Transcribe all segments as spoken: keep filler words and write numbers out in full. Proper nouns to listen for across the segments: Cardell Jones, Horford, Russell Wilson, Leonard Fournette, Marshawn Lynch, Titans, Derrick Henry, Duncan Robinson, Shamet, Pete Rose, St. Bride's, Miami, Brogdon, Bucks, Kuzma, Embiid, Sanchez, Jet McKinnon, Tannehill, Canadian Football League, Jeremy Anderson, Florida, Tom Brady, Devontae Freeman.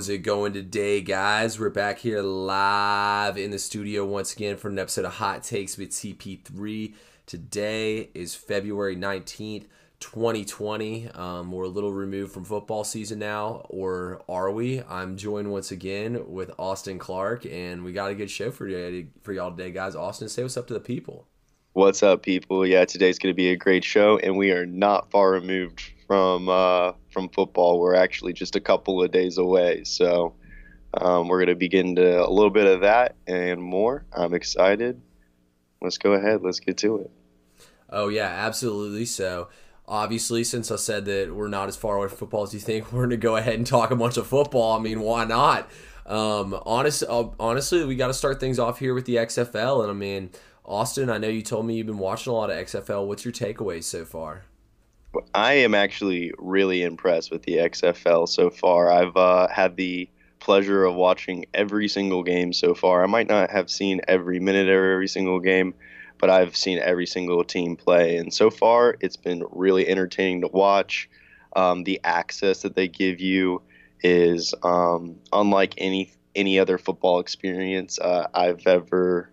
How's it going today, guys? We're back here live in the studio once again for an episode of Hot Takes with C P three. Today is February nineteenth, twenty twenty. Um, we're a little removed from football season now, or are we? I'm joined once again with Austin Clark, and we got a good show for you, for y'all today, guys. Austin, say what's up to the people. What's up, people? Yeah, today's going to be a great show, and we are not far removed from uh, from football. We're actually just a couple of days away, so um, we're going to begin to a little bit of that and more. I'm excited. Let's go ahead. Let's get to it. Oh, yeah, absolutely. So, obviously, since I said that we're not as far away from football as you think, we're going to go ahead and talk a bunch of football. I mean, why not? Um, honest, uh, honestly, we got to start things off here with the X F L, and I mean, Austin, I know you told me you've been watching a lot of X F L. What's your takeaways so far? I am actually really impressed with the X F L so far. I've uh, had the pleasure of watching every single game so far. I might not have seen every minute of every single game, but I've seen every single team play. And so far, it's been really entertaining to watch. Um, the access that they give you is um, unlike any any other football experience uh, I've ever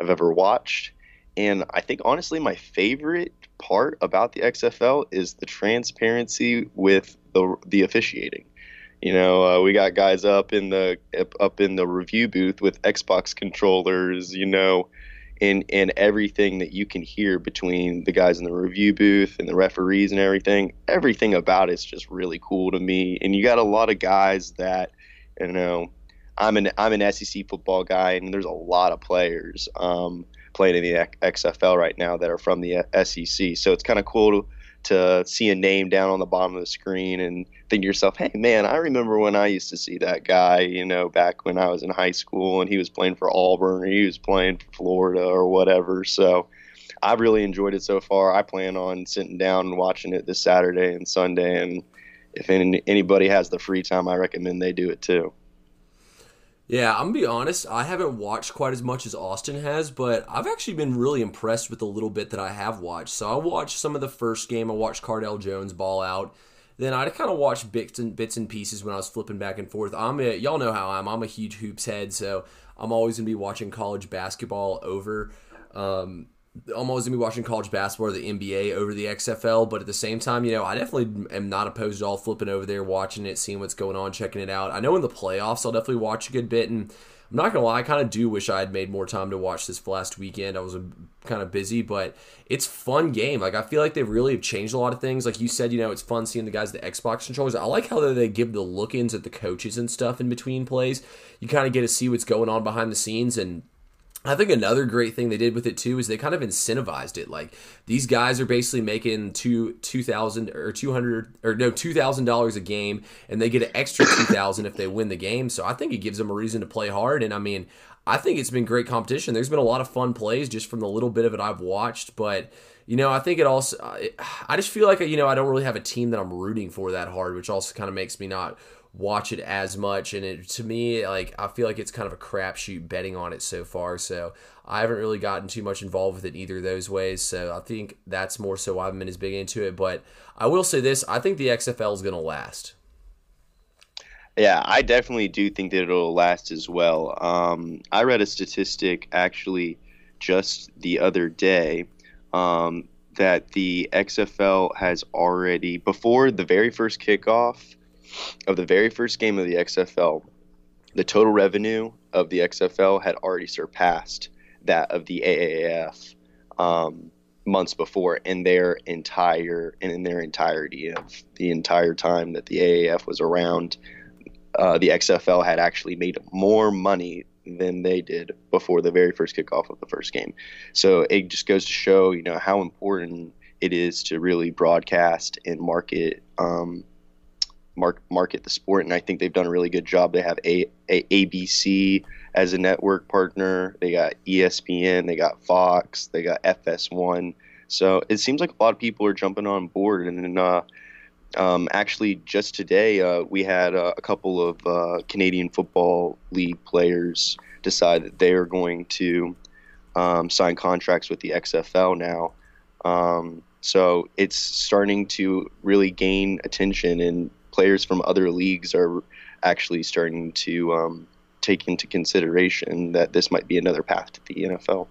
I've ever watched. And I think, honestly, my favorite part about the X F L is the transparency with the the officiating. You know, uh, we got guys up in the up in the review booth with Xbox controllers, you know, and, and everything that you can hear between the guys in the review booth and the referees and everything. Everything about it's just really cool to me. And you got a lot of guys that, you know, I'm an I'm an S E C football guy, and there's a lot of players um, playing in the X F L right now that are from the S E C. So it's kind of cool to, to see a name down on the bottom of the screen and think to yourself, hey, man, I remember when I used to see that guy, you know, back when I was in high school and he was playing for Auburn or he was playing for Florida or whatever. So I've really enjoyed it so far. I plan on sitting down and watching it this Saturday and Sunday. And if any, anybody has the free time, I recommend they do it too. Yeah, I'm going to be honest, I haven't watched quite as much as Austin has, but I've actually been really impressed with the little bit that I have watched. So I watched some of the first game, I watched Cardell Jones ball out. Then I kind of watched bits and, bits and pieces when I was flipping back and forth. I'm a, y'all know how I am, I'm a huge hoops head, so I'm always going to be watching college basketball over. Um, I'm always going to be watching college basketball or the N B A over the X F L, but at the same time, you know, I definitely am not opposed to all flipping over there, watching it, seeing what's going on, checking it out. I know in the playoffs I'll definitely watch a good bit, and I'm not going to lie, I kind of do wish I had made more time to watch this last weekend. I was kind of busy, but it's fun game. Like, I feel like they really have changed a lot of things. Like you said, you know, it's fun seeing the guys, the Xbox controllers. I like how they give the look-ins at the coaches and stuff in between plays. You kind of get to see what's going on behind the scenes, and I think another great thing they did with it too is they kind of incentivized it. Like, these guys are basically making two two thousand or two hundred or no two thousand dollars a game, and they get an extra two thousand if they win the game. So I think it gives them a reason to play hard. And I mean, I think it's been great competition. There's been a lot of fun plays just from the little bit of it I've watched, but you know, I think it also. I just feel like you know I don't really have a team that I'm rooting for that hard, which also kind of makes me not watch it as much, and it, to me, like, I feel like it's kind of a crapshoot betting on it so far, so I haven't really gotten too much involved with it either of those ways, so I think that's more so why I haven't been as big into it, but I will say this, I think the X F L is going to last. Yeah, I definitely do think that it'll last as well. Um, I read a statistic actually just the other day um, that the X F L has already, before the very first kickoff of the very first game of the X F L, the total revenue of the X F L had already surpassed that of the A A F um, months before in their entire and in their entirety of the entire time that the A A F was around. Uh, the X F L had actually made more money than they did before the very first kickoff of the first game. So it just goes to show, you know, how important it is to really broadcast and market. Um, Mark, market the sport, and I think they've done a really good job. They have a, a, A B C as a network partner. They got E S P N. They got Fox. They got F S one. So it seems like a lot of people are jumping on board. And then, uh, um, actually, just today, uh, we had uh, a couple of uh, Canadian Football League players decide that they are going to um, sign contracts with the X F L now. Um, so it's starting to really gain attention, and players from other leagues are actually starting to um, take into consideration that this might be another path to the N F L.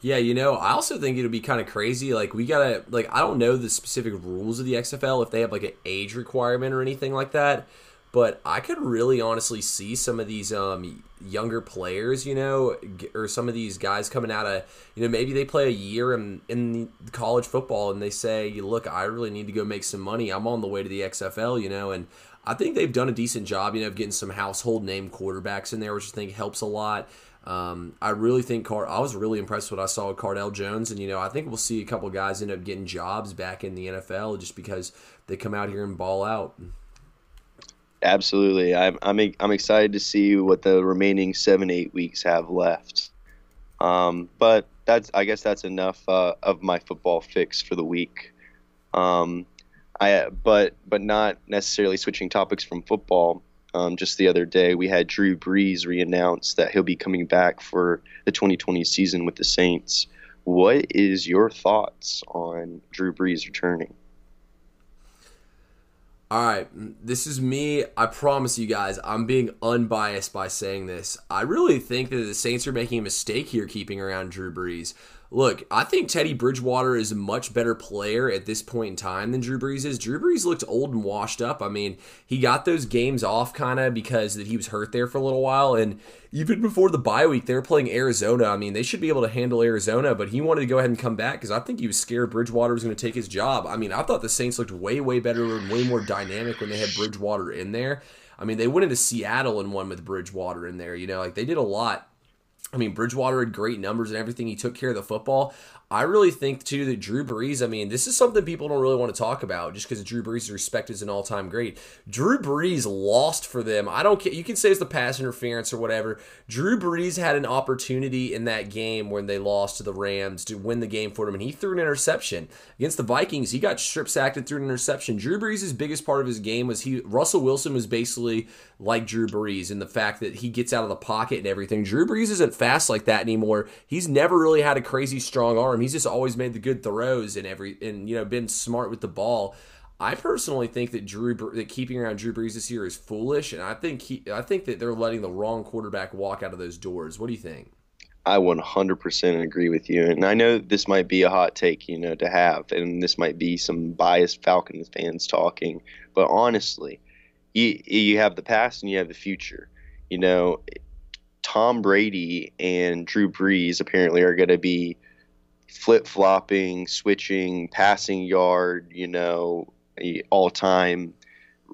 Yeah, you know, I also think it would be kind of crazy. Like, we got to, like, I don't know the specific rules of the X F L, if they have, like, an age requirement or anything like that. But I could really honestly see some of these um, younger players, you know, or some of these guys coming out of, you know, maybe they play a year in, in college football and they say, look, I really need to go make some money. I'm on the way to the X F L, you know, and I think they've done a decent job, you know, of getting some household name quarterbacks in there, which I think helps a lot. Um, I really think Car- I was really impressed with what I saw with Cardell Jones, and you know I think we'll see a couple guys end up getting jobs back in the N F L just because they come out here and ball out. Absolutely, I'm I'm, I'm excited to see what the remaining seven eight weeks have left. Um, but that's I guess that's enough uh, of my football fix for the week. Um, I but but not necessarily switching topics from football. Um, just the other day, we had Drew Brees re-announce that he'll be coming back for the twenty twenty season with the Saints. What is your thoughts on Drew Brees returning? All right, this is me. I promise you guys, I'm being unbiased by saying this. I really think that the Saints are making a mistake here keeping around Drew Brees. Look, I think Teddy Bridgewater is a much better player at this point in time than Drew Brees is. Drew Brees looked old and washed up. I mean, he got those games off kind of because that he was hurt there for a little while. And even before the bye week, they were playing Arizona. I mean, they should be able to handle Arizona, but he wanted to go ahead and come back because I think he was scared Bridgewater was going to take his job. I mean, I thought the Saints looked way, way better and way more dynamic when they had Bridgewater in there. I mean, they went into Seattle and won with Bridgewater in there. You know, like they did a lot. I mean, Bridgewater had great numbers and everything. He took care of the football. I really think, too, that Drew Brees, I mean, this is something people don't really want to talk about just because Drew Brees' respect is an all-time great. Drew Brees lost for them. I don't care. You can say it's the pass interference or whatever. Drew Brees had an opportunity in that game when they lost to the Rams to win the game for them, and he threw an interception. Against the Vikings, he got strip-sacked and threw an interception. Drew Brees' biggest part of his game was he Russell Wilson was basically like Drew Brees in the fact that he gets out of the pocket and everything. Drew Brees isn't fast like that anymore. He's never really had a crazy strong arm. He's just always made the good throws and every and you know been smart with the ball. I personally think that Drew that keeping around Drew Brees this year is foolish, and I think he I think that they're letting the wrong quarterback walk out of those doors. What do you think? I one hundred percent agree with you, and I know this might be a hot take, you know, to have, and this might be some biased Falcons fans talking, but honestly, you you have the past and you have the future. You know, Tom Brady and Drew Brees apparently are going to be flip-flopping, switching, passing yard, you know, all-time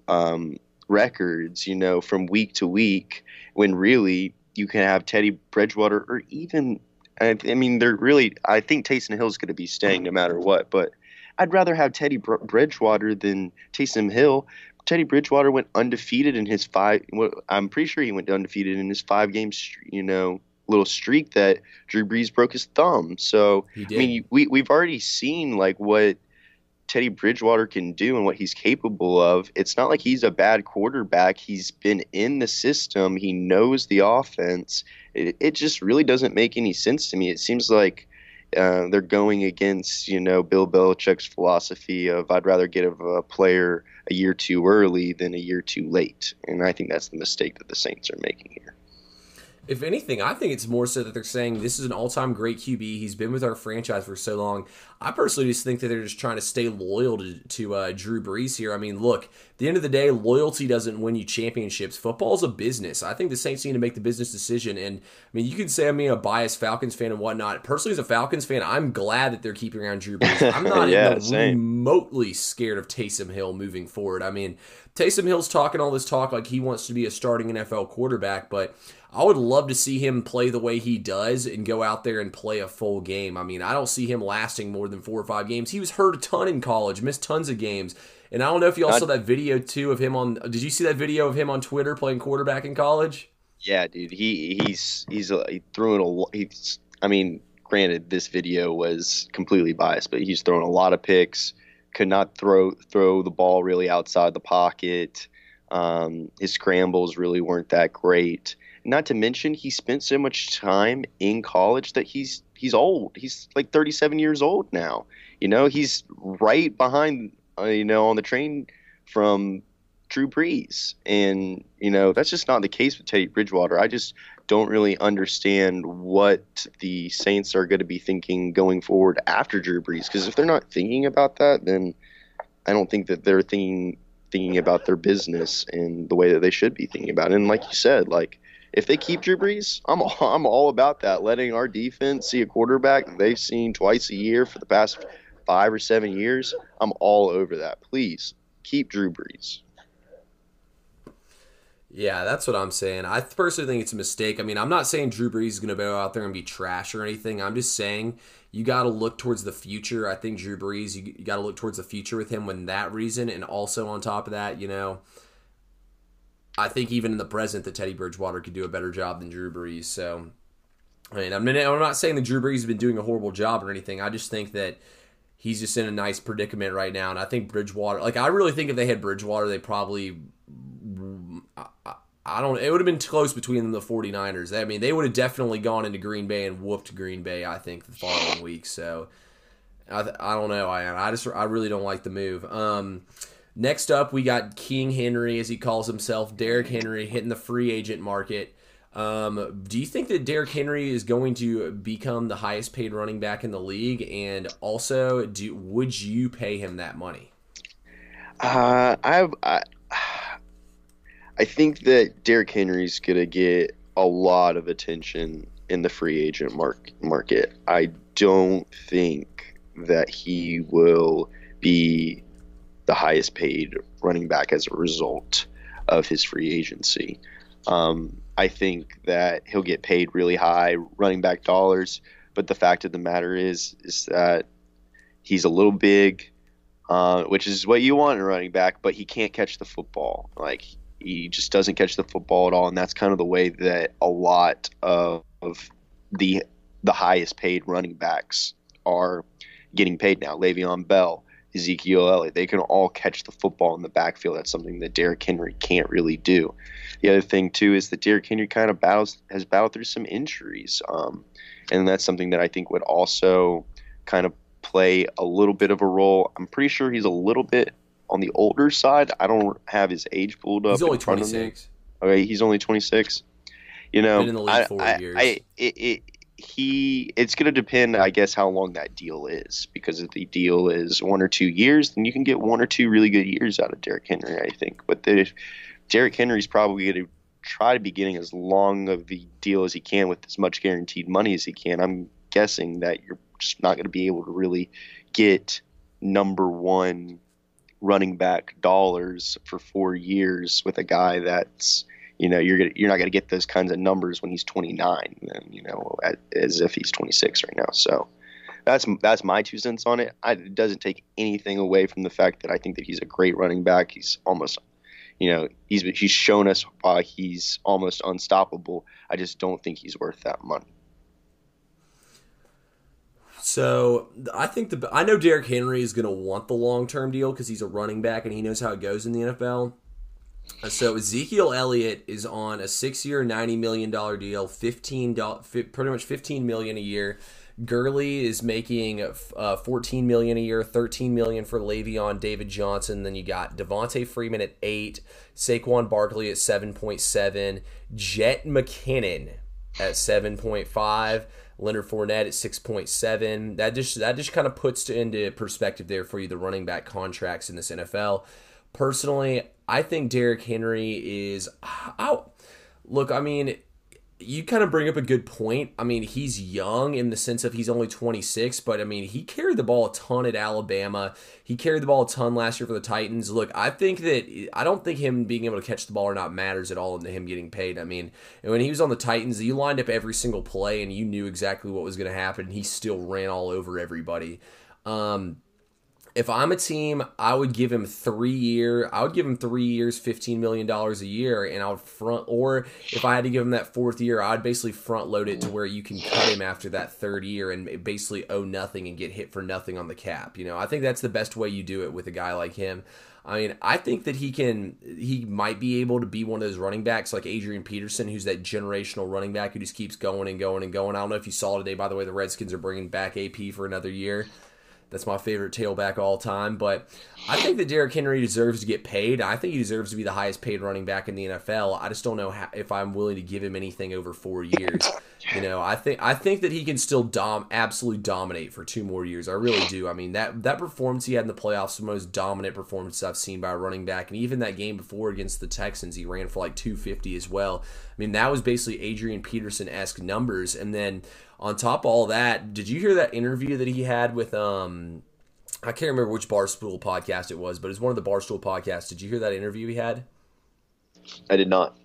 um, records, you know, from week to week, when really you can have Teddy Bridgewater or even, I, I mean, they're really, I think Taysom Hill's going to be staying no matter what, but I'd rather have Teddy Br- Bridgewater than Taysom Hill. Teddy Bridgewater went undefeated in his five, well, I'm pretty sure he went undefeated in his five games, you know, little streak that Drew Brees broke his thumb. So, I mean, we, we've already seen, like, what Teddy Bridgewater can do and what he's capable of. It's not like he's a bad quarterback. He's been in the system. He knows the offense. It, it just really doesn't make any sense to me. It seems like uh, they're going against, you know, Bill Belichick's philosophy of I'd rather get a player a year too early than a year too late. And I think that's the mistake that the Saints are making here. If anything, I think it's more so that they're saying this is an all-time great Q B. He's been with our franchise for so long. I personally just think that they're just trying to stay loyal to, to uh, Drew Brees here. I mean, look, at the end of the day, loyalty doesn't win you championships. Football's a business. I think the Saints need to make the business decision. And, I mean, you could say I'm being a biased Falcons fan and whatnot. Personally, as a Falcons fan, I'm glad that they're keeping around Drew Brees. I'm not yeah, even remotely scared of Taysom Hill moving forward. I mean, Taysom Hill's talking all this talk like he wants to be a starting N F L quarterback, but I would love to see him play the way he does and go out there and play a full game. I mean, I don't see him lasting more than four or five games. He was hurt a ton in college, missed tons of games. And I don't know if y'all saw that video, too, of him on – did you see that video of him on Twitter playing quarterback in college? Yeah, dude. He He's he's uh, he throwing a he's, – I mean, granted, this video was completely biased, but he's throwing a lot of picks, could not throw throw the ball really outside the pocket. Um, his scrambles really weren't that great. Not to mention, he spent so much time in college that he's he's old. He's like thirty-seven years old now. You know, he's right behind, uh, you know, on the train from Drew Brees. And, you know, that's just not the case with Teddy Bridgewater. I just don't really understand what the Saints are going to be thinking going forward after Drew Brees, because if they're not thinking about that, then I don't think that they're thinking thinking about their business in the way that they should be thinking about it. And like you said, like, if they keep Drew Brees, I'm all, I'm all about that, letting our defense see a quarterback that they've seen twice a year for the past five or seven years. I'm all over that. Please keep Drew Brees. Yeah, that's what I'm saying. I personally think it's a mistake. I mean, I'm not saying Drew Brees is going to go out there and be trash or anything. I'm just saying you got to look towards the future. I think Drew Brees, you, you got to look towards the future with him when that reason. And also on top of that, you know, I think even in the present that Teddy Bridgewater could do a better job than Drew Brees. So, I mean, I'm not saying that Drew Brees has been doing a horrible job or anything. I just think that he's just in a nice predicament right now. And I think Bridgewater, like, I really think if they had Bridgewater, they probably, I, I don't, it would have been close between the 49ers. I mean, they would have definitely gone into Green Bay and whooped Green Bay, I think, the following week. So, I, I don't know. I, I just, I really don't like the move. Um, Next up, we got King Henry, as he calls himself, Derrick Henry, hitting the free agent market. Um, do you think that Derrick Henry is going to become the highest paid running back in the league? And also, do would you pay him that money? Uh, I've, I I think that Derrick Henry's going to get a lot of attention in the free agent mark, market. I don't think that he will be the highest paid running back as a result of his free agency. Um, I think that he'll get paid really high running back dollars, but the fact of the matter is, is that he's a little big, uh, which is what you want in a running back, but he can't catch the football. Like, he just doesn't catch the football at all. And that's kind of the way that a lot of the, the highest paid running backs are getting paid now. Le'Veon Bell, Ezekiel Elliott, they can all catch the football in the backfield. That's something that Derrick Henry can't really do. The other thing, too, is that Derrick Henry kind of battles, has battled through some injuries. Um, and that's something that I think would also kind of play a little bit of a role. I'm pretty sure he's a little bit on the older side. I don't have his age pulled up. He's only twenty-six. Okay, he's only twenty-six. You know, been in the league four years. I, I, it, it, He, it's going to depend, I guess, how long that deal is, because if the deal is one or two years, then you can get one or two really good years out of Derrick Henry, I think. But the, Derrick Henry's probably going to try to be getting as long of the deal as he can with as much guaranteed money as he can. I'm guessing that you're just not going to be able to really get number one running back dollars for four years with a guy that's, you know, you're gonna, you're not going to get those kinds of numbers when he's twenty-nine, then, you know, as if he's twenty-six right now. So that's that's my two cents on it. I, it doesn't take anything away from the fact that I think that he's a great running back. He's almost, you know, he's he's shown us uh, he's almost unstoppable. I just don't think he's worth that money. So I think the I know Derrick Henry is going to want the long-term deal because he's a running back and he knows how it goes in the N F L. So Ezekiel Elliott is on a six-year, ninety million dollars deal, fifteen, pretty much fifteen million dollars a year. Gurley is making uh, fourteen million dollars a year, thirteen million dollars for Le'Veon, David Johnson. Then you got Devontae Freeman at eight, Saquon Barkley at seven point seven, Jet McKinnon at seven point five, Leonard Fournette at six point seven. That just that just kind of puts into perspective there for you the running back contracts in this N F L. Personally, I think Derrick Henry is out. Look, I mean, you kind of bring up a good point. I mean, he's young in the sense of he's only twenty-six, but, I mean, he carried the ball a ton at Alabama. He carried the ball a ton last year for the Titans. Look, I think that I don't think him being able to catch the ball or not matters at all into him getting paid. I mean, when he was on the Titans, you lined up every single play, and you knew exactly what was going to happen, and he still ran all over everybody. Um If I'm a team, I would give him three year. I would give him three years, fifteen million dollars a year, and I would front. Or if I had to give him that fourth year, I'd basically front load it to where you can cut him after that third year and basically owe nothing and get hit for nothing on the cap. You know, I think that's the best way you do it with a guy like him. I mean, I think that he can. He might be able to be one of those running backs like Adrian Peterson, who's that generational running back who just keeps going and going and going. I don't know if you saw today, by the way, the Redskins are bringing back A P for another year. That's my favorite tailback all time. But I think that Derrick Henry deserves to get paid. I think he deserves to be the highest paid running back in the N F L. I just don't know how, if I'm willing to give him anything over four years. You know, I think I think that he can still dom absolutely dominate for two more years. I really do. I mean, that, that performance he had in the playoffs, the most dominant performance I've seen by a running back. And even that game before against the Texans, he ran for like two fifty as well. I mean, that was basically Adrian Peterson-esque numbers. And then on top of all that, did you hear that interview that he had with, um, I can't remember which Barstool podcast it was, but it's one of the Barstool podcasts. Did you hear that interview he had? I did not.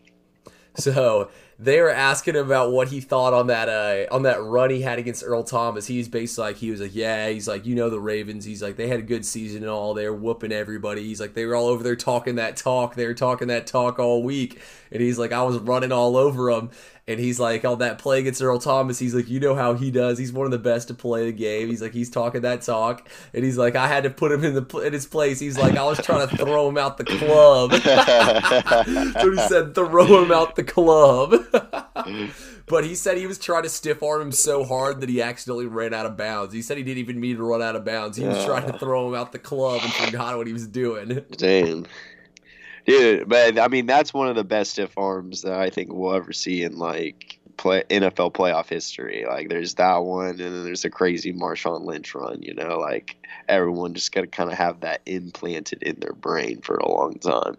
So they were asking him about what he thought on that uh, on that run he had against Earl Thomas. He's basically like, he was like, yeah, he's like, you know, the Ravens. He's like, they had a good season and all. They were whooping everybody. He's like, they were all over there talking that talk. They were talking that talk all week. And he's like, I was running all over them. And he's like, on that play against Earl Thomas, he's like, you know how he does. He's one of the best to play the game. He's like, he's talking that talk. And he's like, I had to put him in the in his place. He's like, I was trying to throw him out the club. So he said, throw him out the club. But he said he was trying to stiff arm him so hard that he accidentally ran out of bounds. He said he didn't even mean to run out of bounds. He was uh, trying to throw him out the club and forgot what he was doing. Damn. Dude, but I mean, that's one of the best stiff arms that I think we'll ever see in like play, N F L playoff history. Like, there's that one, and then there's a crazy Marshawn Lynch run. You know, like everyone just got to kind of have that implanted in their brain for a long time.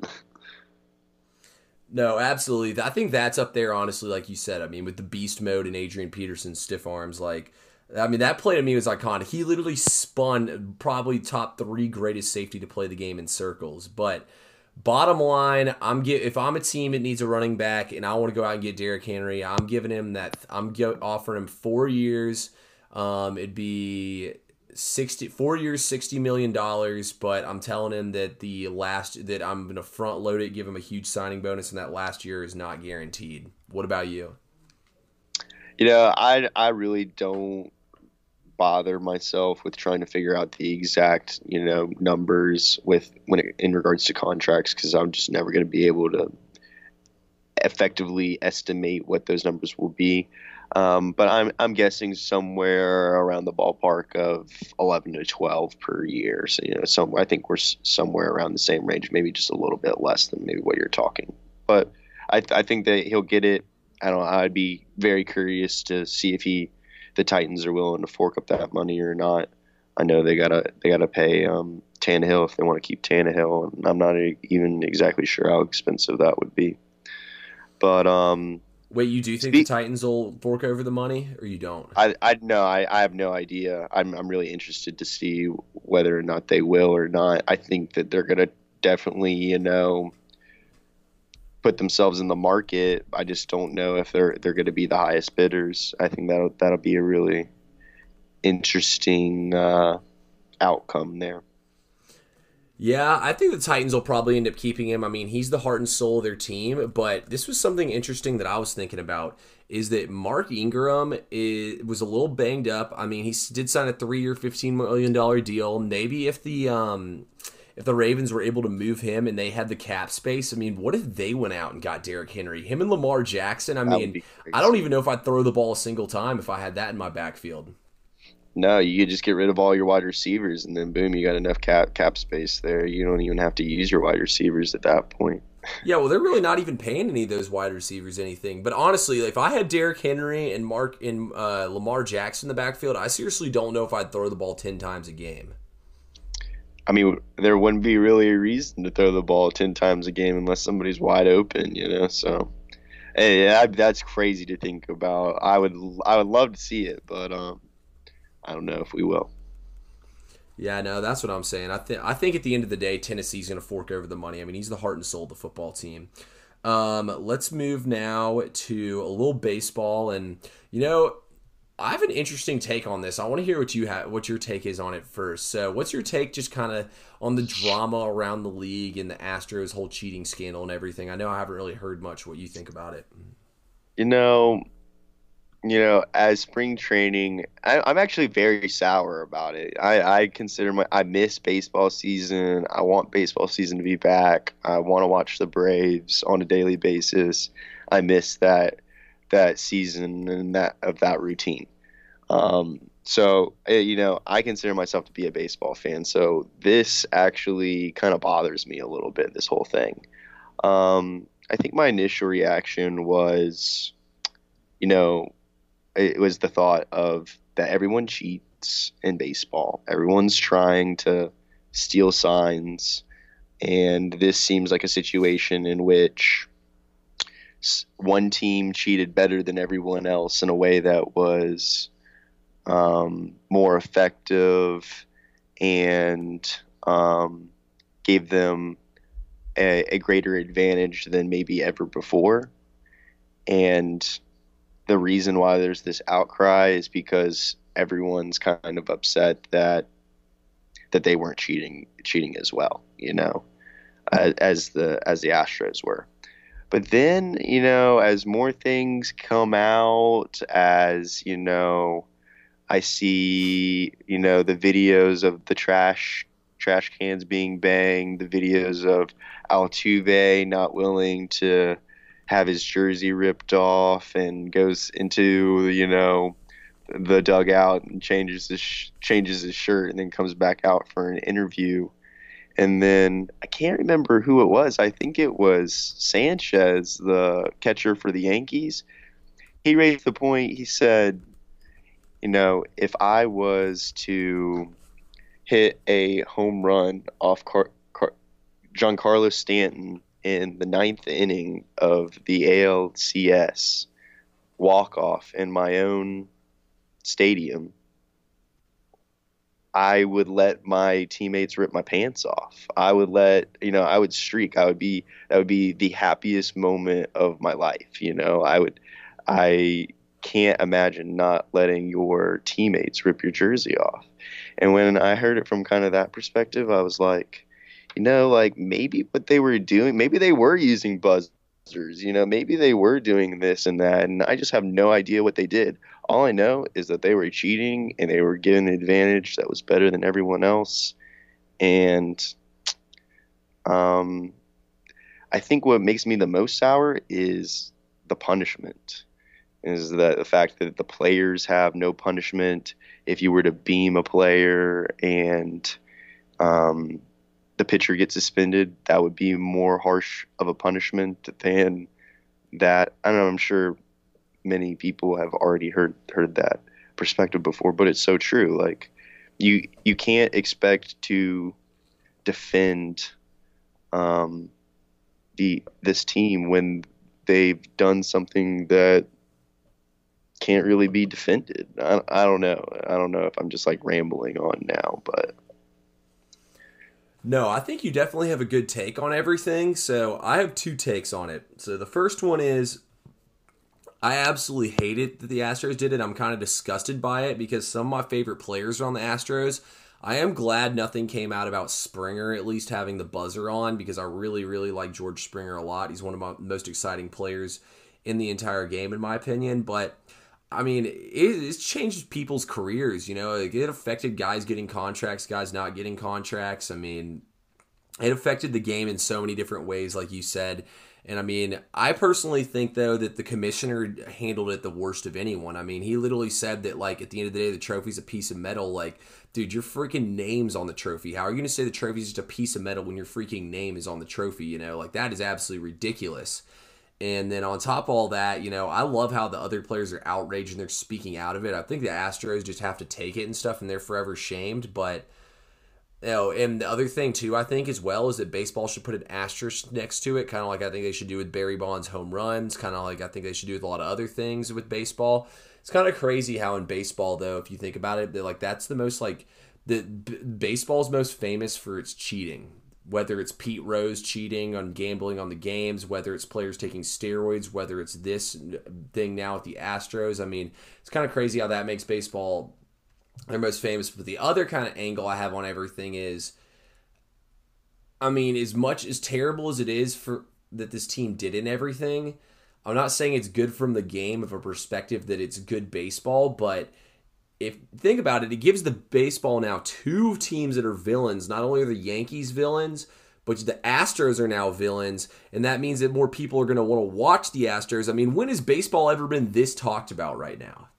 No, absolutely. I think that's up there, honestly. Like you said, I mean, with the beast mode and Adrian Peterson's stiff arms, like. I mean, that play to me was iconic. He literally spun probably top three greatest safety to play the game in circles, but. Bottom line, I'm get, if I'm a team that needs a running back and I want to go out and get Derrick Henry, I'm giving him that. I'm give, offering him four years. Um, it'd be sixty four years, sixty million dollars. But I'm telling him that the last that I'm gonna front load it, give him a huge signing bonus, and that last year is not guaranteed. What about you? You know, I I really don't bother myself with trying to figure out the exact, you know, numbers with when it, in regards to contracts, because I'm just never going to be able to effectively estimate what those numbers will be. Um, but I'm I'm guessing somewhere around the ballpark of eleven to twelve per year. So, you know, somewhere I think we're somewhere around the same range, maybe just a little bit less than maybe what you're talking. But I th- I think that he'll get it. I don't know. I'd be very curious to see if he. The Titans are willing to fork up that money or not. I know they gotta they gotta pay um, Tannehill if they want to keep Tannehill, and I'm not even exactly sure how expensive that would be. But um, wait, you do think the Titans will fork over the money, or you don't? I I no, I, I have no idea. I'm I'm really interested to see whether or not they will or not. I think that they're gonna definitely, you know, put themselves in the market. I just don't know if they're they're going to be the highest bidders. I think that'll that'll be a really interesting uh, outcome there. Yeah, I think the Titans will probably end up keeping him. I mean, he's the heart and soul of their team, but this was something interesting that I was thinking about, is that Mark Ingram is, was a little banged up. I mean, he did sign a three-year, fifteen million dollars deal. Maybe if the... Um, If the Ravens were able to move him and they had the cap space, I mean, what if they went out and got Derrick Henry? Him and Lamar Jackson, I mean, I don't even know if I'd throw the ball a single time if I had that in my backfield. No, you could just get rid of all your wide receivers, and then boom, you got enough cap, cap space there. You don't even have to use your wide receivers at that point. Yeah, well, they're really not even paying any of those wide receivers anything. But honestly, if I had Derrick Henry and Mark and uh, Lamar Jackson in the backfield, I seriously don't know if I'd throw the ball ten times a game. I mean, there wouldn't be really a reason to throw the ball ten times a game unless somebody's wide open, you know. So, hey, I, that's crazy to think about. I would, I would love to see it, but um, I don't know if we will. Yeah, no, that's what I'm saying. I think, I think at the end of the day, Tennessee's going to fork over the money. I mean, he's the heart and soul of the football team. Um, let's move now to a little baseball, and you know. I have an interesting take on this. I want to hear what you have, what your take is on it first. So, what's your take, just kind of on the drama around the league and the Astros whole cheating scandal and everything? I know I haven't really heard much what you think about it. You know, you know, as spring training, I, I'm actually very sour about it. I, I consider my I miss baseball season. I want baseball season to be back. I want to watch the Braves on a daily basis. I miss that. that season and that of that routine. Um, So, you know, I consider myself to be a baseball fan. So this actually kind of bothers me a little bit, this whole thing. Um, I think my initial reaction was, you know, it was the thought of that everyone cheats in baseball. Everyone's trying to steal signs. And this seems like a situation in which one team cheated better than everyone else in a way that was um, more effective and um, gave them a, a greater advantage than maybe ever before. And the reason why there's this outcry is because everyone's kind of upset that that they weren't cheating cheating as well, you know, as, as the as the Astros were. But then, you know, as more things come out, as, you know, I see, you know, the videos of the trash trash cans being banged, the videos of Altuve not willing to have his jersey ripped off and goes into, you know, the dugout and changes his sh- changes his shirt and then comes back out for an interview. And then I can't remember who it was. I think it was Sanchez, the catcher for the Yankees. He raised the point. He said, you know, if I was to hit a home run off Car- Car- Giancarlo Stanton in the ninth inning of the A L C S walk-off in my own stadium, I would let my teammates rip my pants off. I would let, you know, I would streak. I would be, that would be the happiest moment of my life. You know, I would, I can't imagine not letting your teammates rip your jersey off. And when I heard it from kind of that perspective, I was like, you know, like maybe what they were doing, maybe they were using buzzers, you know, maybe they were doing this and that. And I just have no idea what they did. All I know is that they were cheating and they were given an advantage that was better than everyone else. And um, I think what makes me the most sour is the punishment, is that the fact that the players have no punishment. If you were to beam a player and um, the pitcher gets suspended, that would be more harsh of a punishment than that. I don't know, I'm sure many people have already heard heard that perspective before, but it's so true. Like you you can't expect to defend um, the this team when they've done something that can't really be defended. I, I don't know. I don't know if I'm just like rambling on now, but. No, I think you definitely have a good take on everything. So I have two takes on it. So the first one is, I absolutely hate it that the Astros did it. I'm kind of disgusted by it because some of my favorite players are on the Astros. I am glad nothing came out about Springer at least having the buzzer on, because I really, really like George Springer a lot. He's one of my most exciting players in the entire game, in my opinion. But, I mean, it, it's changed people's careers, you know. It affected guys getting contracts, guys not getting contracts. I mean, it affected the game in so many different ways, like you said. And, I mean, I personally think, though, that the commissioner handled it the worst of anyone. I mean, he literally said that, like, at the end of the day, the trophy's a piece of metal. Like, dude, your freaking name's on the trophy. How are you going to say the trophy's just a piece of metal when your freaking name is on the trophy, you know? Like, that is absolutely ridiculous. And then on top of all that, you know, I love how the other players are outraged and they're speaking out of it. I think the Astros just have to take it and stuff, and they're forever shamed, but... Oh, and the other thing, too, I think as well is that baseball should put an asterisk next to it, kind of like I think they should do with Barry Bonds' home runs, kind of like I think they should do with a lot of other things with baseball. It's kind of crazy how in baseball, though, if you think about it, like that's the most, like, the b- baseball's most famous for its cheating, whether it's Pete Rose cheating on gambling on the games, whether it's players taking steroids, whether it's this thing now with the Astros. I mean, it's kind of crazy how that makes baseball they're most famous. But the other kind of angle I have on everything is, I mean, as much as terrible as it is for that this team did in everything, I'm not saying it's good from the game of a perspective that it's good baseball, but if think about it, it gives the baseball now two teams that are villains. Not only are the Yankees villains, but the Astros are now villains, and that means that more people are going to want to watch the Astros. I mean, when has baseball ever been this talked about right now?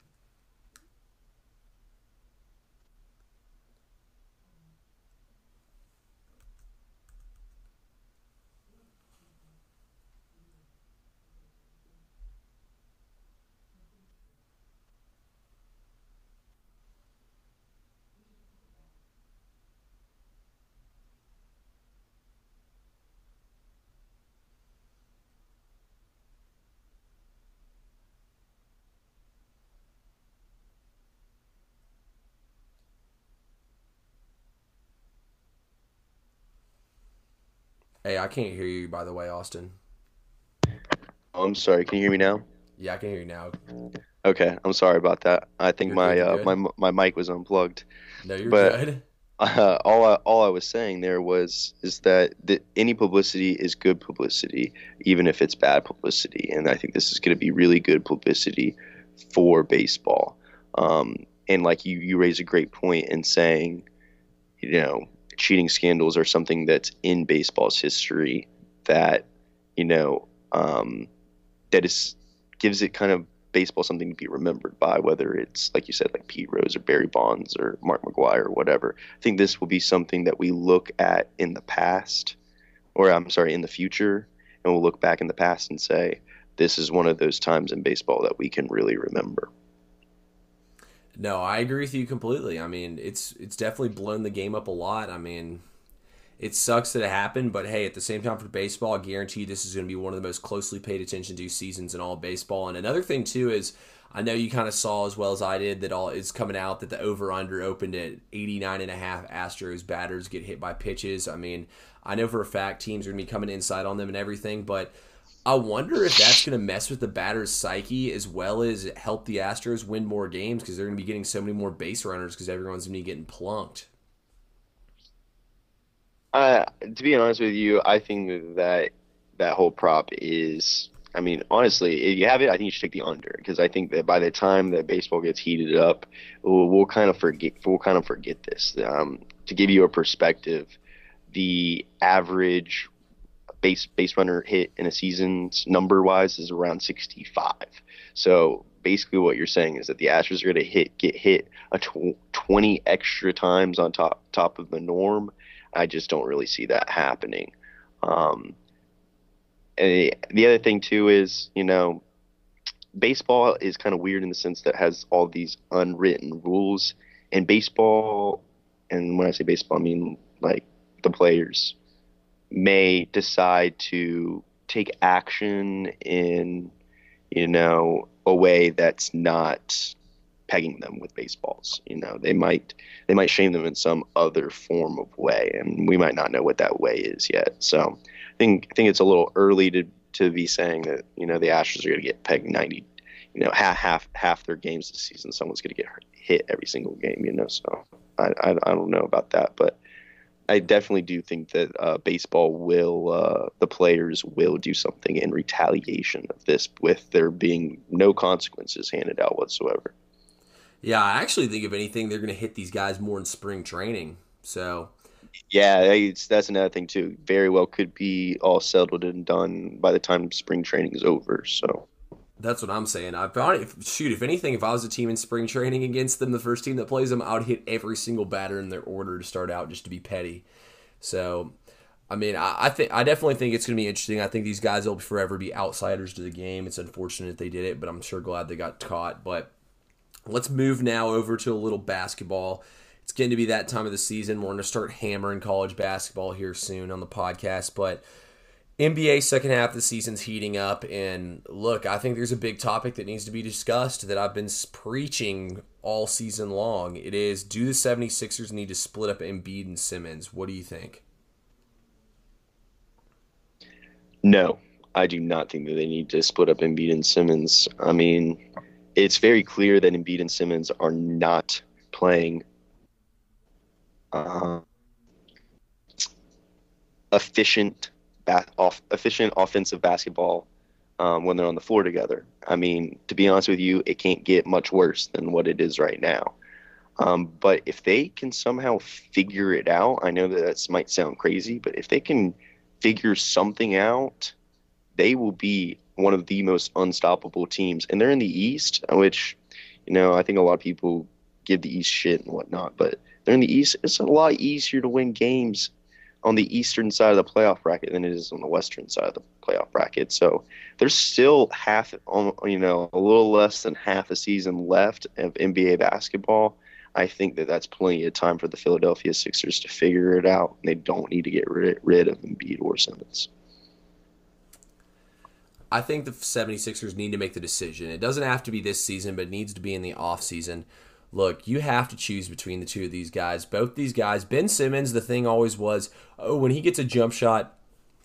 Hey, I can't hear you, by the way, Austin. Oh, I'm sorry. Can you hear me now? Yeah, I can hear you now. Okay, I'm sorry about that. I think you're my uh, my my mic was unplugged. No, you're but, good. Uh, all I, all I was saying there was is that the, any publicity is good publicity, even if it's bad publicity. And I think this is going to be really good publicity for baseball. Um, and like you, you raise a great point in saying, you know, cheating scandals are something that's in baseball's history that, you know, um, that is gives it kind of baseball something to be remembered by, whether it's, like you said, like Pete Rose or Barry Bonds or Mark McGwire or whatever. I think this will be something that we look at in the past, or I'm sorry, in the future, and we'll look back in the past and say, this is one of those times in baseball that we can really remember. No, I agree with you completely. I mean, it's it's definitely blown the game up a lot. I mean, it sucks that it happened, but hey, at the same time for baseball, I guarantee you this is going to be one of the most closely paid attention to seasons in all baseball. And another thing, too, is I know you kind of saw as well as I did that all it's coming out that the over-under opened at eighty-nine and a half Astros batters get hit by pitches. I mean, I know for a fact teams are going to be coming inside on them and everything, but I wonder if that's going to mess with the batter's psyche as well as help the Astros win more games because they're going to be getting so many more base runners because everyone's going to be getting plunked. Uh, to be honest with you, I think that that whole prop is, I mean, honestly, if you have it, I think you should take the under, because I think that by the time that baseball gets heated up, we'll, we'll kind of forget, we'll kind of forget this. Um, to give you a perspective, the average base, base runner hit in a season's number wise is around sixty-five. So basically what you're saying is that the Astros are going to hit, get hit a tw- twenty extra times on top, top of the norm. I just don't really see that happening. Um, and the other thing, too, is, you know, baseball is kind of weird in the sense that it has all these unwritten rules. And baseball, and when I say baseball, I mean, like, the players may decide to take action in, you know, a way that's not pegging them with baseballs. You know, they might they might shame them in some other form of way, and we might not know what that way is yet. So I think I think it's a little early to, to be saying that, you know, the Astros are going to get pegged ninety, you know, half half half their games this season. Someone's going to get hit every single game, you know. So I, I I don't know about that, but I definitely do think that uh, baseball will uh, the players will do something in retaliation of this, with there being no consequences handed out whatsoever. Yeah, I actually think, if anything, they're going to hit these guys more in spring training. So, yeah, it's, that's another thing, too. Very well could be all settled and done by the time spring training is over. So that's what I'm saying. I if, Shoot, if anything, if I was a team in spring training against them, the first team that plays them, I would hit every single batter in their order to start out just to be petty. So, I mean, I, I, th- I definitely think it's going to be interesting. I think these guys will forever be outsiders to the game. It's unfortunate they did it, but I'm sure glad they got caught. But let's move now over to a little basketball. It's going to be that time of the season. We're going to start hammering college basketball here soon on the podcast. But N B A second half of the season's heating up. And look, I think there's a big topic that needs to be discussed that I've been preaching all season long. It is, do the seventy-sixers need to split up Embiid and Simmons? What do you think? No, I do not think that they need to split up Embiid and Simmons. I mean, it's very clear that Embiid and Simmons are not playing uh, efficient, ba- off, efficient offensive basketball um, when they're on the floor together. I mean, to be honest with you, it can't get much worse than what it is right now. Um, but if they can somehow figure it out, I know that that might sound crazy, but if they can figure something out, they will be one of the most unstoppable teams. And they're in the East, which, you know, I think a lot of people give the East shit and whatnot, but they're in the East. It's a lot easier to win games on the Eastern side of the playoff bracket than it is on the Western side of the playoff bracket. So there's still half, you know, a little less than half a season left of N B A basketball. I think that that's plenty of time for the Philadelphia Sixers to figure it out. They don't need to get rid, rid of Embiid or Simmons. I think the seventy-sixers need to make the decision. It doesn't have to be this season, but it needs to be in the offseason. Look, you have to choose between the two of these guys. Both these guys, Ben Simmons, the thing always was, oh, when he gets a jump shot,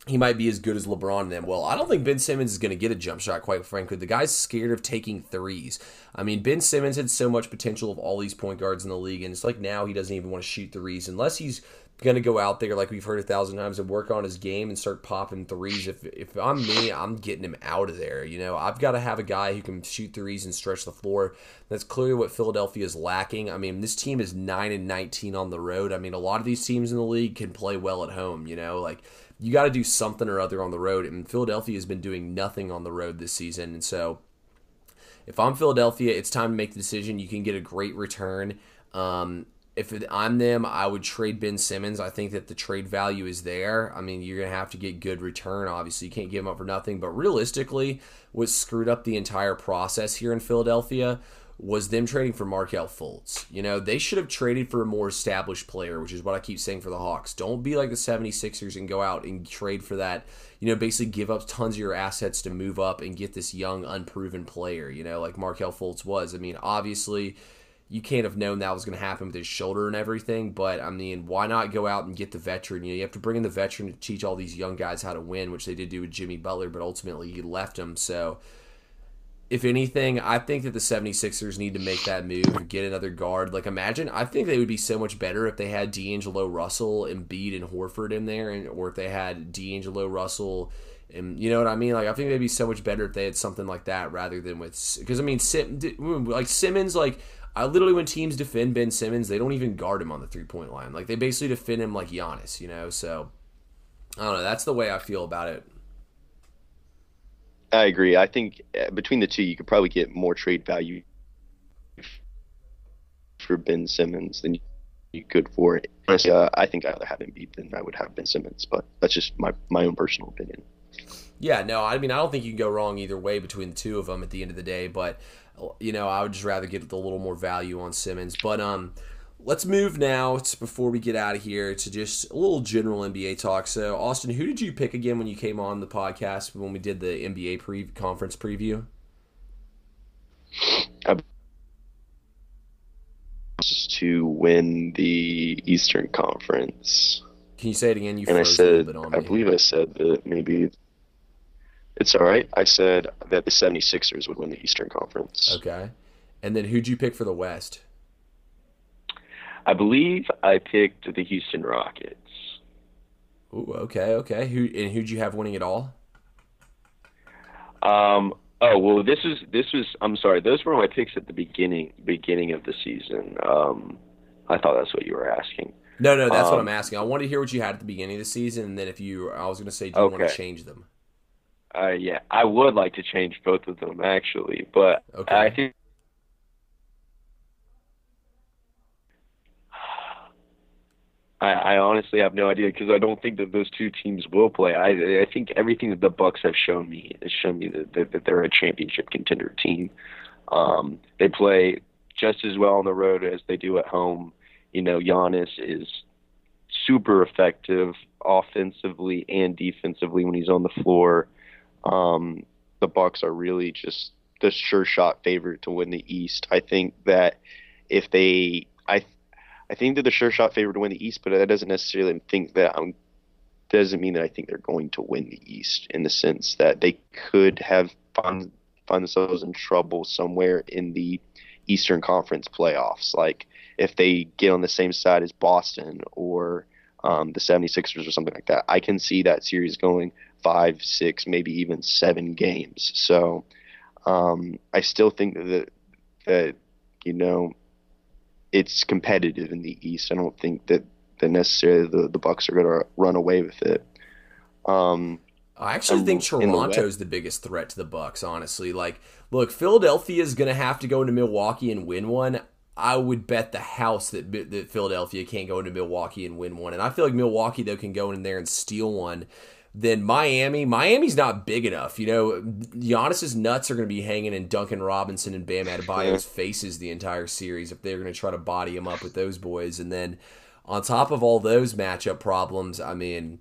he might be as good as LeBron and them. Well, I don't think Ben Simmons is going to get a jump shot, quite frankly. The guy's scared of taking threes. I mean, Ben Simmons had so much potential of all these point guards in the league, and it's like now he doesn't even want to shoot threes unless he's going to go out there, like we've heard a thousand times, and work on his game and start popping threes. If if I'm me, I'm getting him out of there. You know, I've got to have a guy who can shoot threes and stretch the floor. That's clearly what Philadelphia is lacking. I mean, this team is nine and nineteen on the road. I mean, a lot of these teams in the league can play well at home, you know, like you got to do something or other on the road. And Philadelphia has been doing nothing on the road this season. And so if I'm Philadelphia, it's time to make the decision. You can get a great return. Um, If I'm them, I would trade Ben Simmons. I think that the trade value is there. I mean, you're going to have to get good return. Obviously, you can't give him up for nothing. But realistically, what screwed up the entire process here in Philadelphia was them trading for Markel Fultz. You know, they should have traded for a more established player, which is what I keep saying for the Hawks. Don't be like the seventy-sixers and go out and trade for that. You know, basically give up tons of your assets to move up and get this young, unproven player, you know, like Markel Fultz was. I mean, obviously, you can't have known that was going to happen with his shoulder and everything, but, I mean, why not go out and get the veteran? You know, you have to bring in the veteran to teach all these young guys how to win, which they did do with Jimmy Butler, but ultimately he left him. So, if anything, I think that the seventy-sixers need to make that move and get another guard. Like, imagine, I think they would be so much better if they had D'Angelo Russell, Embiid, and Horford in there, and or if they had D'Angelo Russell, and you know what I mean? Like, I think they'd be so much better if they had something like that rather than with, because, I mean, Sim, like, Simmons, like, I literally, when teams defend Ben Simmons, they don't even guard him on the three-point line. Like, they basically defend him like Giannis, you know? So, I don't know. That's the way I feel about it. I agree. I think between the two, you could probably get more trade value for Ben Simmons than you could for it. Honestly, uh, I think I'd rather have Embiid than I would have Ben Simmons, but that's just my, my own personal opinion. Yeah, no, I mean, I don't think you can go wrong either way between the two of them at the end of the day, but you know, I would just rather get a little more value on Simmons. But um, let's move now, to, before we get out of here, to just a little general N B A talk. So, Austin, who did you pick again when you came on the podcast when we did the N B A pre- conference preview? To win the Eastern Conference. Can you say it again? You and I said, I believe I said that maybe... It's all right. I said that the seventy-sixers would win the Eastern Conference. Okay. And then who'd you pick for the West? I believe I picked the Houston Rockets. Ooh, okay, okay. Who and who'd you have winning it all? Um. Oh well, this is this was. I'm sorry. Those were my picks at the beginning beginning of the season. Um, I thought that's what you were asking. No, no, that's um, what I'm asking. I wanted to hear what you had at the beginning of the season, and then if you, I was going to say, do you okay. want to change them? Uh, yeah, I would like to change both of them, actually, but okay. I think I, I honestly have no idea because I don't think that those two teams will play. I, I think everything that the Bucks have shown me has shown me that, that, that they're a championship contender team. Um, they play just as well on the road as they do at home. You know, Giannis is super effective offensively and defensively when he's on the floor. Um, the Bucks are really just the sure shot favorite to win the East. I think that if they, I, I think that the sure shot favorite to win the East, but that doesn't necessarily think that I'm, doesn't mean that I think they're going to win the East in the sense that they could have found, find themselves in trouble somewhere in the Eastern Conference playoffs. Like if they get on the same side as Boston or Um, the seventy-sixers or something like that. I can see that series going five, six, maybe even seven games. So um, I still think that, that, you know, it's competitive in the East. I don't think that, that necessarily the, the Bucks are going to run away with it. Um, I actually think Toronto is the biggest threat to the Bucks, honestly. Like, look, Philadelphia is going to have to go into Milwaukee and win one. I would bet the house that that Philadelphia can't go into Milwaukee and win one. And I feel like Milwaukee, though, can go in there and steal one. Then Miami. Miami's not big enough. You know, Giannis's nuts are going to be hanging in Duncan Robinson and Bam Adebayo's faces the entire series if they're going to try to body him up with those boys. And then on top of all those matchup problems, I mean...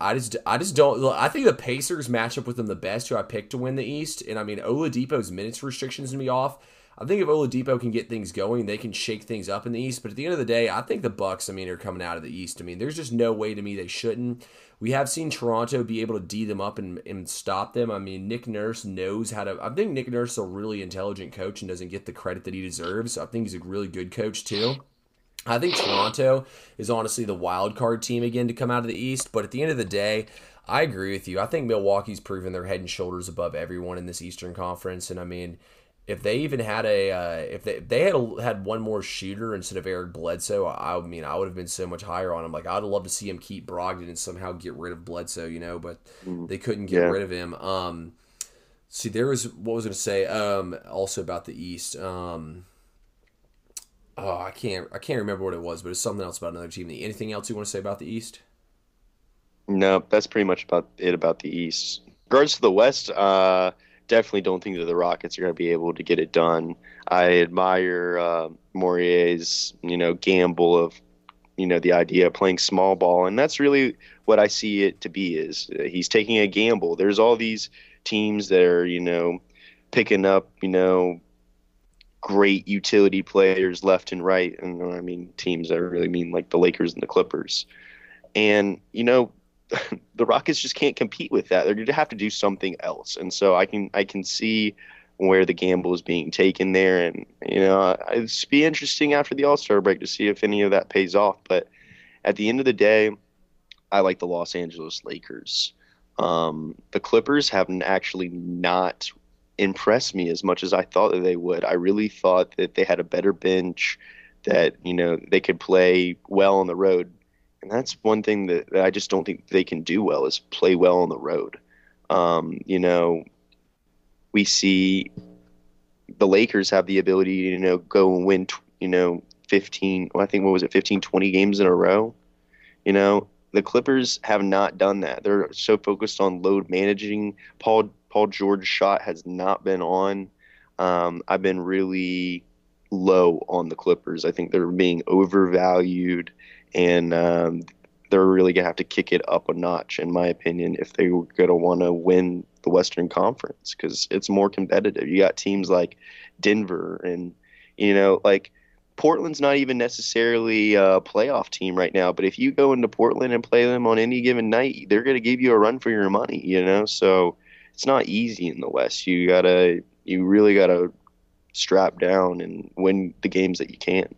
I just I just don't – I think the Pacers match up with them the best, who I picked to win the East. And, I mean, Oladipo's minutes restrictions going to be off. I think if Oladipo can get things going, they can shake things up in the East. But at the end of the day, I think the Bucks, I mean, are coming out of the East. I mean, there's just no way to me they shouldn't. We have seen Toronto be able to D them up and, and stop them. I mean, Nick Nurse knows how to – I think Nick Nurse is a really intelligent coach and doesn't get the credit that he deserves. I think he's a really good coach too. I think Toronto is honestly the wild card team again to come out of the East. But at the end of the day, I agree with you. I think Milwaukee's proven they're head and shoulders above everyone in this Eastern Conference. And, I mean – If they even had a, uh, if they if they had a, had one more shooter instead of Eric Bledsoe, I, I mean, I would have been so much higher on him. Like, I'd love to see him keep Brogdon and somehow get rid of Bledsoe, you know, but they couldn't get yeah. rid of him. Um, see, there was, what was I going to say? Um, also about the East. Um, oh, I can't, I can't remember what it was, but it's something else about another team. Anything else you want to say about the East? No, that's pretty much about it about the East. In regards to the West, uh, definitely don't think that the Rockets are going to be able to get it done. I admire uh, Morier's, you know, gamble of, you know, the idea of playing small ball, and that's really what I see it to be. Is he's taking a gamble. There's all these teams that are, you know, picking up, you know, great utility players left and right, and I mean teams that really mean like the Lakers and the Clippers, and you know. The Rockets just can't compete with that. They're going to have to do something else. And so I can I can see where the gamble is being taken there. And, you know, it'll be interesting after the All-Star break to see if any of that pays off. But at the end of the day, I like the Los Angeles Lakers. Um, the Clippers have actually not impressed me as much as I thought that they would. I really thought that they had a better bench, that, you know, they could play well on the road. And that's one thing that, that I just don't think they can do well is play well on the road. Um, you know, we see the Lakers have the ability to, you know, go and win, you know, fifteen, well, I think what was it, fifteen, twenty games in a row. You know, the Clippers have not done that. They're so focused on load managing. Paul Paul George's shot has not been on. Um, I've been really low on the Clippers. I think they're being overvalued. And um, they're really going to have to kick it up a notch, in my opinion, if they were going to want to win the Western Conference, because it's more competitive. You got teams like Denver and, you know, like Portland's not even necessarily a playoff team right now. But if you go into Portland and play them on any given night, they're going to give you a run for your money, you know. So it's not easy in the West. You got to you really got to strap down and win the games that you can.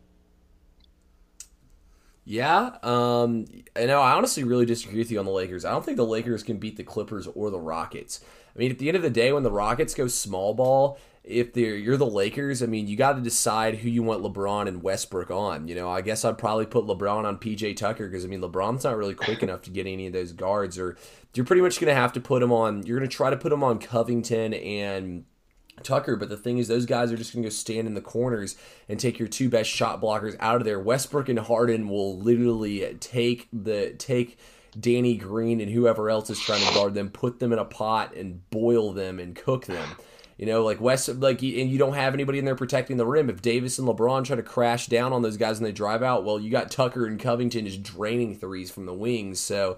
Yeah, um, and I honestly really disagree with you on the Lakers. I don't think the Lakers can beat the Clippers or the Rockets. I mean, at the end of the day, when the Rockets go small ball, if they're, you're the Lakers, I mean, you got to decide who you want LeBron and Westbrook on. You know, I guess I'd probably put LeBron on P J Tucker because, I mean, LeBron's not really quick enough to get any of those guards. Or you're pretty much going to have to put him on – you're going to try to put him on Covington and – Tucker, but the thing is, those guys are just going to go stand in the corners and take your two best shot blockers out of there. Westbrook and Harden will literally take the take Danny Green and whoever else is trying to guard them, put them in a pot and boil them and cook them. You know, like West, like, and you don't have anybody in there protecting the rim. If Davis and LeBron try to crash down on those guys and they drive out, well, you got Tucker and Covington just draining threes from the wings. So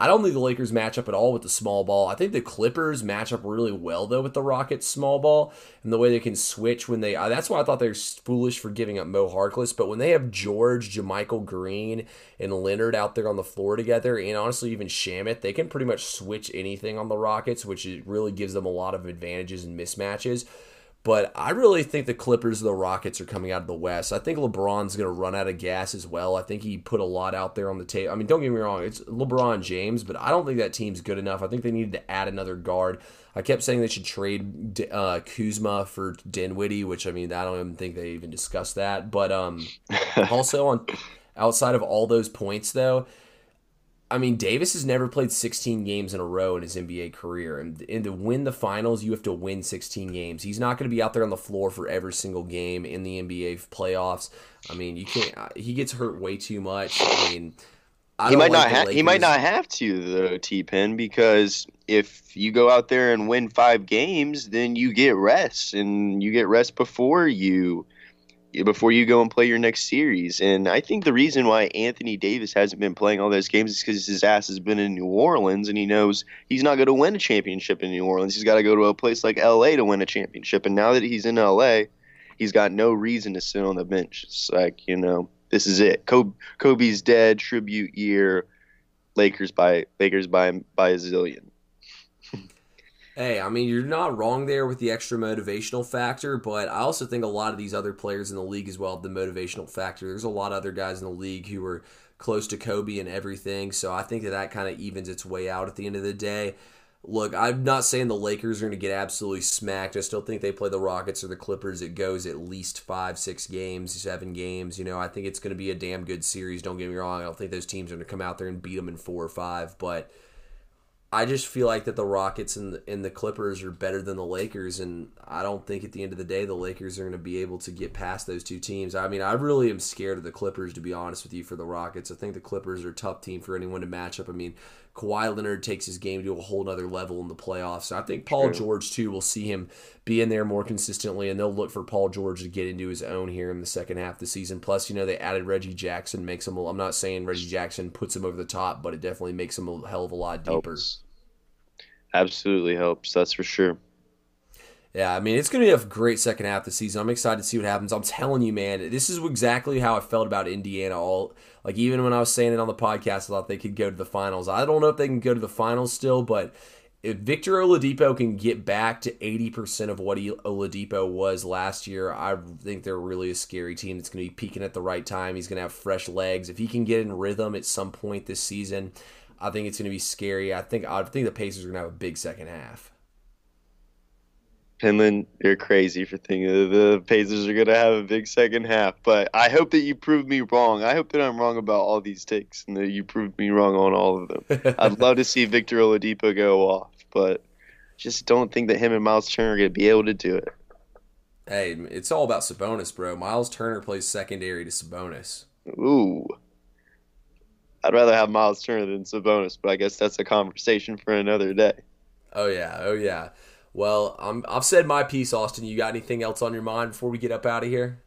I don't think the Lakers match up at all with the small ball. I think the Clippers match up really well, though, with the Rockets' small ball and the way they can switch when they uh, – that's why I thought they were foolish for giving up Mo Harkless. But when they have George, Jermichael Green, and Leonard out there on the floor together, and honestly even Shamet, they can pretty much switch anything on the Rockets, which really gives them a lot of advantages and mismatches. But I really think the Clippers and the Rockets are coming out of the West. I think LeBron's going to run out of gas as well. I think he put a lot out there on the table. I mean, don't get me wrong, it's LeBron James, but I don't think that team's good enough. I think they needed to add another guard. I kept saying they should trade uh, Kuzma for Dinwiddie, which, I mean, I don't even think they even discussed that. But um, also, on outside of all those points, though, I mean, Davis has never played sixteen games in a row in his N B A career. And, and to win the finals, you have to win sixteen games. He's not going to be out there on the floor for every single game in the N B A playoffs. I mean, you can't. He gets hurt way too much. I mean, I he, don't might like not ha- he might not have to, though, T-Pen, because if you go out there and win five games, then you get rest. And you get rest before you before you go and play your next series. And I think the reason why Anthony Davis hasn't been playing all those games is because his ass has been in New Orleans, and he knows he's not going to win a championship in New Orleans. He's got to go to a place like L A to win a championship. And now that he's in L A, He's got no reason to sit on the bench. It's like, you know, this is it. Kobe, Kobe's dead. Tribute year. Lakers by Lakers by by a zillion. Hey, I mean, you're not wrong there with the extra motivational factor, but I also think a lot of these other players in the league as well have the motivational factor. There's a lot of other guys in the league who are close to Kobe and everything, so I think that that kind of evens its way out at the end of the day. Look, I'm not saying the Lakers are going to get absolutely smacked. I still think they play the Rockets or the Clippers. It goes at least five, six games, seven games. You know, I think it's going to be a damn good series. Don't get me wrong. I don't think those teams are going to come out there and beat them in four or five, but I just feel like that the Rockets and the, and the Clippers are better than the Lakers, and I don't think at the end of the day the Lakers are going to be able to get past those two teams. I mean, I really am scared of the Clippers, to be honest with you, for the Rockets. I think the Clippers are a tough team for anyone to match up. I mean, Kawhi Leonard takes his game to a whole other level in the playoffs. So I think Paul True. George, too, will see him be in there more consistently, and they'll look for Paul George to get into his own here in the second half of the season. Plus, you know, they added Reggie Jackson. Makes him. I'm not saying Reggie Jackson puts him over the top, but it definitely makes him a hell of a lot deeper. Helps. Absolutely helps, that's for sure. Yeah, I mean, it's going to be a great second half of the season. I'm excited to see what happens. I'm telling you, man, this is exactly how I felt about Indiana. All like even when I was saying it on the podcast, I thought they could go to the finals. I don't know if they can go to the finals still, but if Victor Oladipo can get back to eighty percent of what he, Oladipo was last year, I think they're really a scary team that's going to be peaking at the right time. He's going to have fresh legs. If he can get in rhythm at some point this season, I think it's going to be scary. I think I think the Pacers are going to have a big second half. Penland, you're crazy for thinking the Pacers are going to have a big second half. But I hope that you prove me wrong. I hope that I'm wrong about all these takes and that you proved me wrong on all of them. I'd love to see Victor Oladipo go off, but just don't think that him and Miles Turner are going to be able to do it. Hey, it's all about Sabonis, bro. Miles Turner plays secondary to Sabonis. Ooh. I'd rather have Miles Turner than Sabonis, but I guess that's a conversation for another day. Oh, yeah. Oh, yeah. Well, I'm, I've said my piece, Austin. You got anything else on your mind before we get up out of here?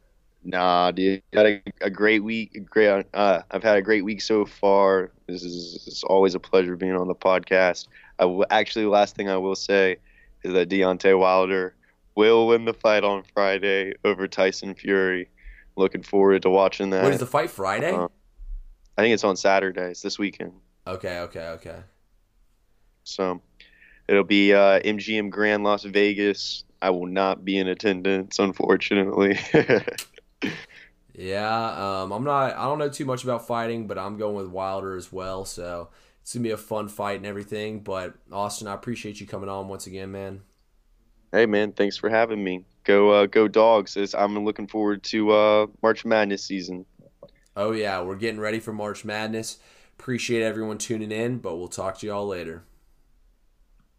Nah, dude. Got a, a great week. A great. Uh, I've had a great week so far. This is it's always a pleasure being on the podcast. I w- actually, the last thing I will say is that Deontay Wilder will win the fight on Friday over Tyson Fury. Looking forward to watching that. What is the fight, Friday? Uh, I think it's on Saturday. It's this weekend. Okay, okay, okay. So it'll be uh, M G M Grand Las Vegas. I will not be in attendance, unfortunately. yeah, um, I'm not. I don't know too much about fighting, but I'm going with Wilder as well. So it's gonna be a fun fight and everything. But Austin, I appreciate you coming on once again, man. Hey, man, thanks for having me. Go, uh, go, dogs! It's, I'm looking forward to uh, March Madness season. Oh yeah, we're getting ready for March Madness. Appreciate everyone tuning in, but we'll talk to y'all later.